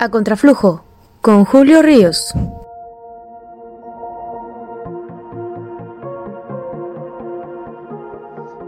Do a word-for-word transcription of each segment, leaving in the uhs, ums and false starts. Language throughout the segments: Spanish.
A Contraflujo, con Julio Ríos.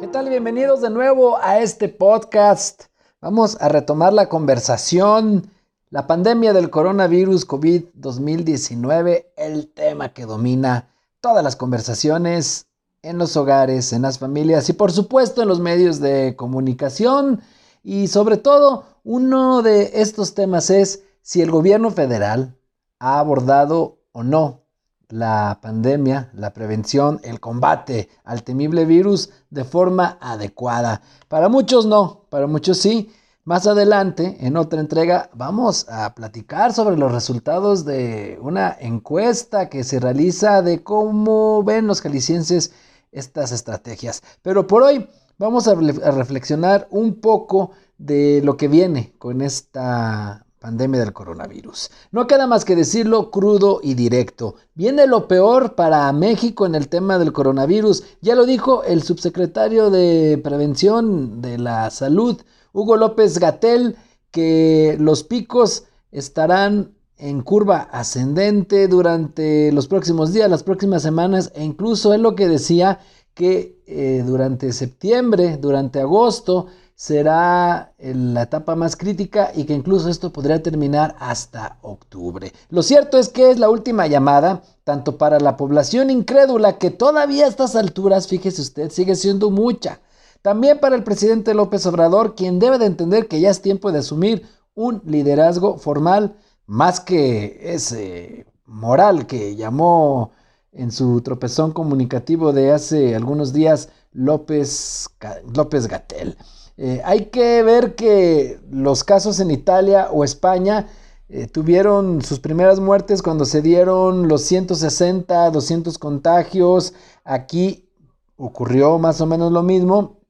¿Qué tal? Bienvenidos de nuevo a este podcast. Vamos a retomar la conversación. La pandemia del coronavirus COVID dos mil diecinueve, el tema que domina todas las conversaciones en los hogares, en las familias y por supuesto en los medios de comunicación. Y sobre todo, uno de estos temas es si el gobierno federal ha abordado o no la pandemia, la prevención, el combate al temible virus de forma adecuada. Para muchos no, para muchos sí. Más adelante, en otra entrega, vamos a platicar sobre los resultados de una encuesta que se realiza de cómo ven los jaliscienses estas estrategias. Pero por hoy vamos a reflexionar un poco de lo que viene con esta pandemia del coronavirus. No queda más que decirlo crudo y directo. Viene lo peor para México en el tema del coronavirus. Ya lo dijo el subsecretario de Prevención de la Salud, Hugo López-Gatell, que los picos estarán en curva ascendente durante los próximos días, las próximas semanas, e incluso es lo que decía que eh, durante septiembre, durante agosto, será la etapa más crítica y que incluso esto podría terminar hasta octubre. Lo cierto es que es la última llamada, tanto para la población incrédula, que todavía a estas alturas, fíjese usted, sigue siendo mucha. También para el presidente López Obrador, quien debe de entender que ya es tiempo de asumir un liderazgo formal, más que ese moral que llamó en su tropezón comunicativo de hace algunos días López, López-Gatell. Eh, hay que ver que los casos en Italia o España eh, tuvieron sus primeras muertes cuando se dieron los ciento sesenta, doscientos contagios. Aquí ocurrió más o menos lo mismo.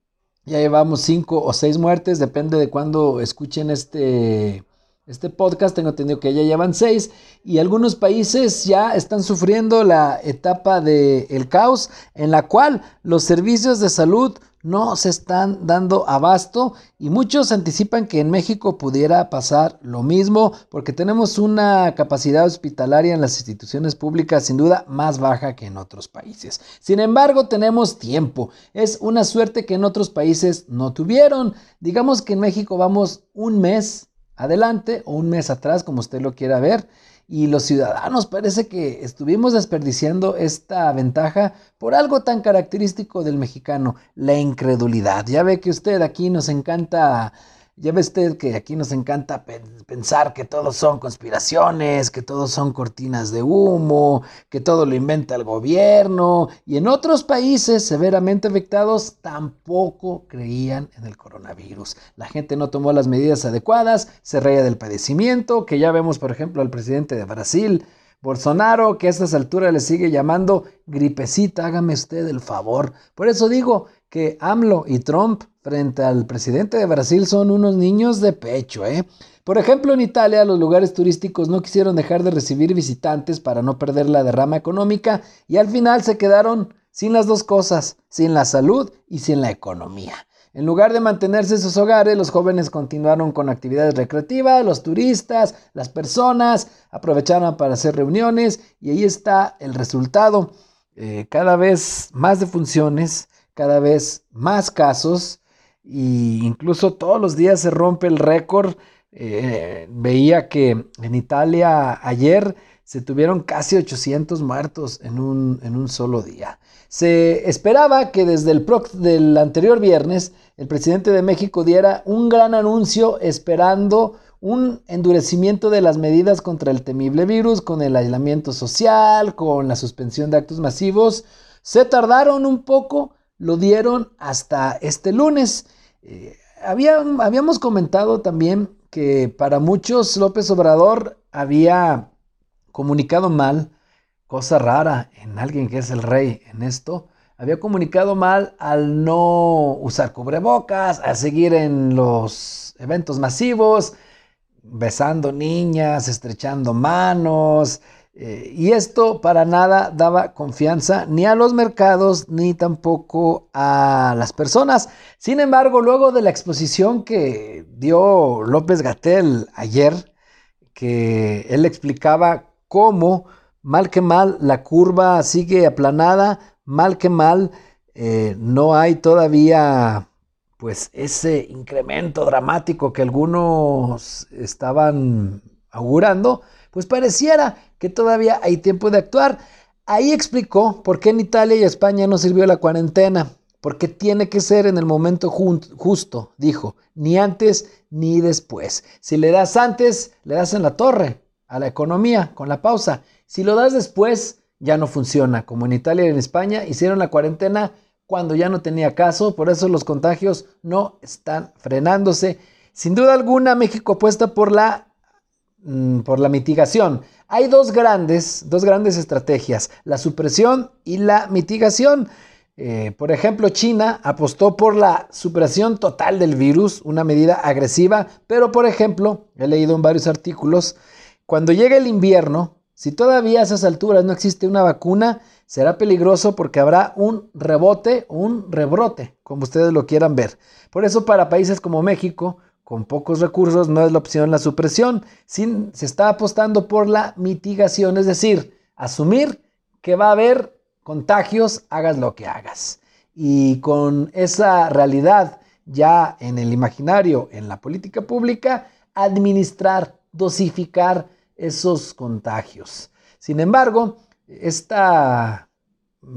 Ya llevamos cinco o seis muertes, depende de cuándo escuchen este, este podcast. Tengo entendido que ya llevan seis y algunos países ya están sufriendo la etapa del caos, en la cual los servicios de salud no se están dando abasto y muchos anticipan que en México pudiera pasar lo mismo porque tenemos una capacidad hospitalaria en las instituciones públicas sin duda más baja que en otros países. Sin embargo, tenemos tiempo. Es una suerte que en otros países no tuvieron. Digamos que en México vamos un mes adelante o un mes atrás, como usted lo quiera ver. Y los ciudadanos parece que estuvimos desperdiciando esta ventaja por algo tan característico del mexicano, la incredulidad. Ya ve que usted aquí nos encanta, ya ve usted que aquí nos encanta pensar que todos son conspiraciones, que todos son cortinas de humo, que todo lo inventa el gobierno. Y en otros países severamente afectados tampoco creían en el coronavirus. La gente no tomó las medidas adecuadas, se reía del padecimiento, que ya vemos, por ejemplo, al presidente de Brasil, Bolsonaro, que a estas alturas le sigue llamando gripecita, hágame usted el favor. Por eso digo que AMLO y Trump frente al presidente de Brasil son unos niños de pecho, ¿eh? Por ejemplo, en Italia los lugares turísticos no quisieron dejar de recibir visitantes para no perder la derrama económica y al final se quedaron sin las dos cosas, sin la salud y sin la economía. En lugar de mantenerse en sus hogares, los jóvenes continuaron con actividades recreativas, los turistas, las personas aprovecharon para hacer reuniones y ahí está el resultado. Eh, cada vez más defunciones, cada vez más casos e incluso todos los días se rompe el récord. Eh, veía que en Italia ayer se tuvieron casi ochocientos muertos en un, en un solo día. Se esperaba que desde el pro- del anterior viernes el presidente de México diera un gran anuncio esperando un endurecimiento de las medidas contra el temible virus, con el aislamiento social, con la suspensión de actos masivos. Se tardaron un poco, lo dieron hasta este lunes. Eh, había, habíamos comentado también que para muchos López Obrador había comunicado mal, cosa rara en alguien que es el rey en esto, había comunicado mal al no usar cubrebocas, al seguir en los eventos masivos, besando niñas, estrechando manos, eh, y esto para nada daba confianza ni a los mercados ni tampoco a las personas. Sin embargo, luego de la exposición que dio López-Gatell ayer, que él explicaba cómo, mal que mal, la curva sigue aplanada, mal que mal, eh, no hay todavía pues ese incremento dramático que algunos estaban augurando, pues pareciera que todavía hay tiempo de actuar. Ahí explicó por qué en Italia y España no sirvió la cuarentena, porque tiene que ser en el momento justo, dijo, ni antes ni después. Si le das antes, le das en la torre a la economía con la pausa. Si lo das después, ya no funciona. Como en Italia y en España hicieron la cuarentena cuando ya no tenía caso, por eso los contagios no están frenándose. Sin duda alguna, México apuesta por la por la mitigación. Hay dos grandes, dos grandes estrategias, la supresión y la mitigación. Eh, por ejemplo, China apostó por la supresión total del virus, una medida agresiva, pero por ejemplo, he leído en varios artículos, cuando llegue el invierno, si todavía a esas alturas no existe una vacuna, será peligroso porque habrá un rebote, un rebrote, como ustedes lo quieran ver. Por eso para países como México, con pocos recursos no es la opción la supresión, sin, se está apostando por la mitigación, es decir, asumir que va a haber contagios, hagas lo que hagas. Y con esa realidad ya en el imaginario, en la política pública, administrar, dosificar esos contagios. Sin embargo, esta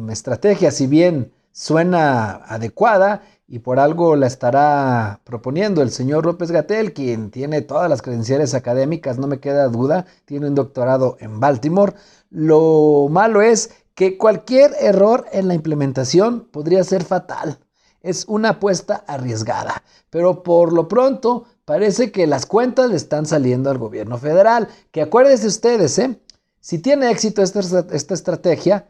estrategia, si bien suena adecuada, y por algo la estará proponiendo el señor López-Gatell, quien tiene todas las credenciales académicas, no me queda duda, tiene un doctorado en Baltimore. Lo malo es que cualquier error en la implementación podría ser fatal. Es una apuesta arriesgada, pero por lo pronto parece que las cuentas le están saliendo al gobierno federal. Que acuérdense ustedes, ¿eh? Si tiene éxito esta, esta estrategia,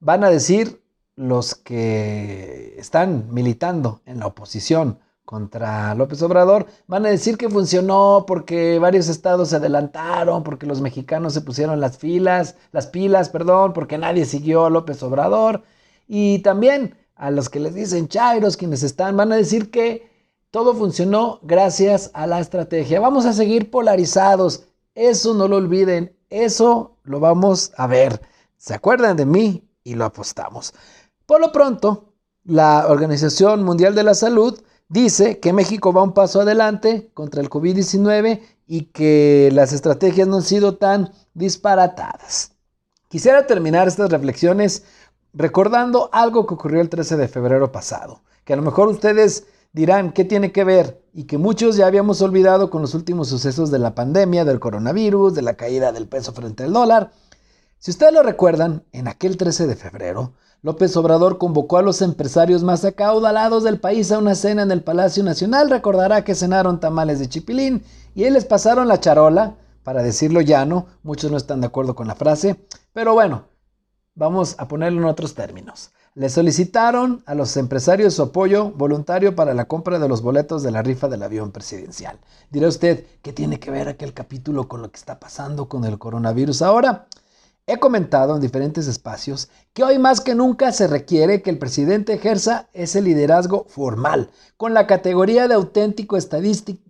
van a decir los que están militando en la oposición contra López Obrador, van a decir que funcionó porque varios estados se adelantaron, porque los mexicanos se pusieron las filas, las pilas, perdón, porque nadie siguió a López Obrador. Y también a los que les dicen chairos, quienes están, van a decir que todo funcionó gracias a la estrategia. Vamos a seguir polarizados, eso no lo olviden, eso lo vamos a ver. ¿Se acuerdan de mí? Y lo apostamos. Por lo pronto, la Organización Mundial de la Salud dice que México va un paso adelante contra el COVID diecinueve y que las estrategias no han sido tan disparatadas. Quisiera terminar estas reflexiones recordando algo que ocurrió el trece de febrero pasado, que a lo mejor ustedes dirán qué tiene que ver y que muchos ya habíamos olvidado con los últimos sucesos de la pandemia, del coronavirus, de la caída del peso frente al dólar. Si ustedes lo recuerdan, en aquel trece de febrero, López Obrador convocó a los empresarios más acaudalados del país a una cena en el Palacio Nacional. Recordará que cenaron tamales de chipilín y ahí les pasaron la charola, para decirlo llano, muchos no están de acuerdo con la frase, pero bueno, vamos a ponerlo en otros términos. Le solicitaron a los empresarios su apoyo voluntario para la compra de los boletos de la rifa del avión presidencial. Dirá usted, ¿qué tiene que ver aquel capítulo con lo que está pasando con el coronavirus ahora? He comentado en diferentes espacios que hoy más que nunca se requiere que el presidente ejerza ese liderazgo formal, con la categoría de auténtico,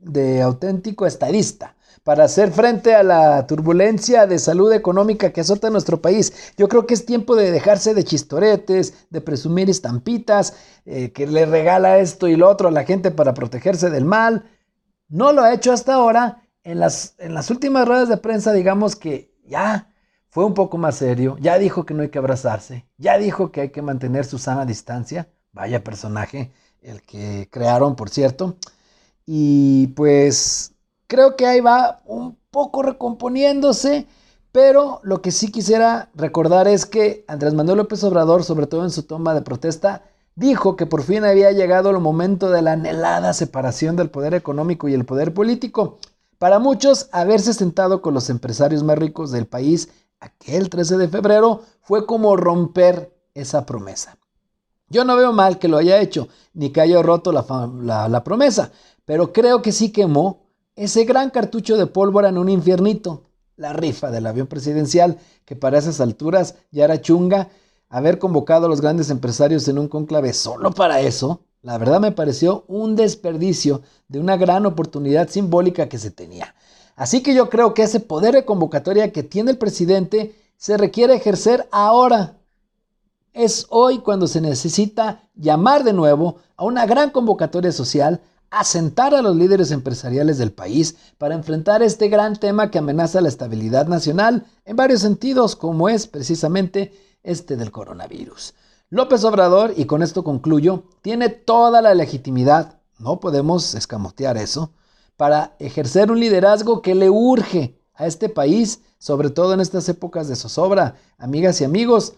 de auténtico estadista, para hacer frente a la turbulencia de salud económica que azota nuestro país. Yo creo que es tiempo de dejarse de chistoretes, de presumir estampitas, eh, que le regala esto y lo otro a la gente para protegerse del mal. No lo ha hecho hasta ahora. En las, en las últimas ruedas de prensa, digamos que ya fue un poco más serio, ya dijo que no hay que abrazarse, ya dijo que hay que mantener su sana distancia, vaya personaje el que crearon, por cierto, y pues creo que ahí va un poco recomponiéndose, pero lo que sí quisiera recordar es que Andrés Manuel López Obrador, sobre todo en su toma de protesta, dijo que por fin había llegado el momento de la anhelada separación del poder económico y el poder político. Para muchos, haberse sentado con los empresarios más ricos del país aquel trece de febrero fue como romper esa promesa. Yo no veo mal que lo haya hecho, ni que haya roto la, la, la promesa, pero creo que sí quemó ese gran cartucho de pólvora en un infiernito, la rifa del avión presidencial, que para esas alturas ya era chunga. Haber convocado a los grandes empresarios en un cónclave solo para eso, la verdad me pareció un desperdicio de una gran oportunidad simbólica que se tenía. Así que yo creo que ese poder de convocatoria que tiene el presidente se requiere ejercer ahora. Es hoy cuando se necesita llamar de nuevo a una gran convocatoria social, asentar a los líderes empresariales del país para enfrentar este gran tema que amenaza la estabilidad nacional en varios sentidos, como es precisamente este del coronavirus. López Obrador, y con esto concluyo, tiene toda la legitimidad, no podemos escamotear eso, para ejercer un liderazgo que le urge a este país, sobre todo en estas épocas de zozobra. Amigas y amigos,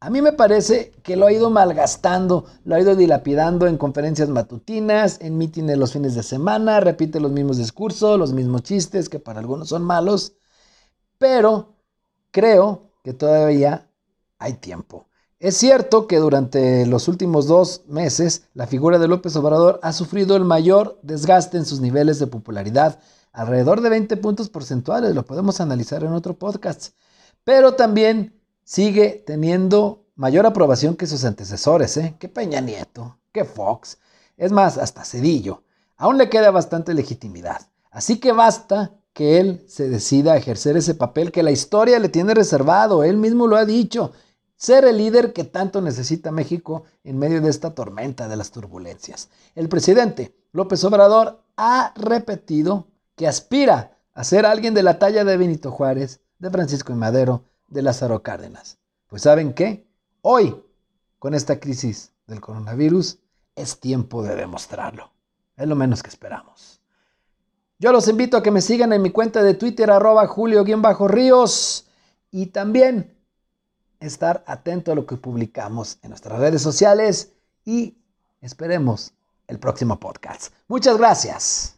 a mí me parece que lo ha ido malgastando, lo ha ido dilapidando en conferencias matutinas, en mítines los fines de semana, repite los mismos discursos, los mismos chistes que para algunos son malos, pero creo que todavía hay tiempo. Es cierto que durante los últimos dos meses la figura de López Obrador ha sufrido el mayor desgaste en sus niveles de popularidad, alrededor de veinte puntos porcentuales, lo podemos analizar en otro podcast, pero también sigue teniendo mayor aprobación que sus antecesores, ¿eh? que Peña Nieto, que Fox, es más, hasta Cedillo. Aún le queda bastante legitimidad. Así que basta que él se decida a ejercer ese papel que la historia le tiene reservado, él mismo lo ha dicho, ser el líder que tanto necesita México en medio de esta tormenta de las turbulencias. El presidente López Obrador ha repetido que aspira a ser alguien de la talla de Benito Juárez, de Francisco I. Madero, de Lázaro Cárdenas. Pues ¿saben qué? Hoy, con esta crisis del coronavirus, es tiempo de demostrarlo. Es lo menos que esperamos. Yo los invito a que me sigan en mi cuenta de Twitter, arroba Julio-Ríos, y también estar atento a lo que publicamos en nuestras redes sociales y esperemos el próximo podcast. Muchas gracias.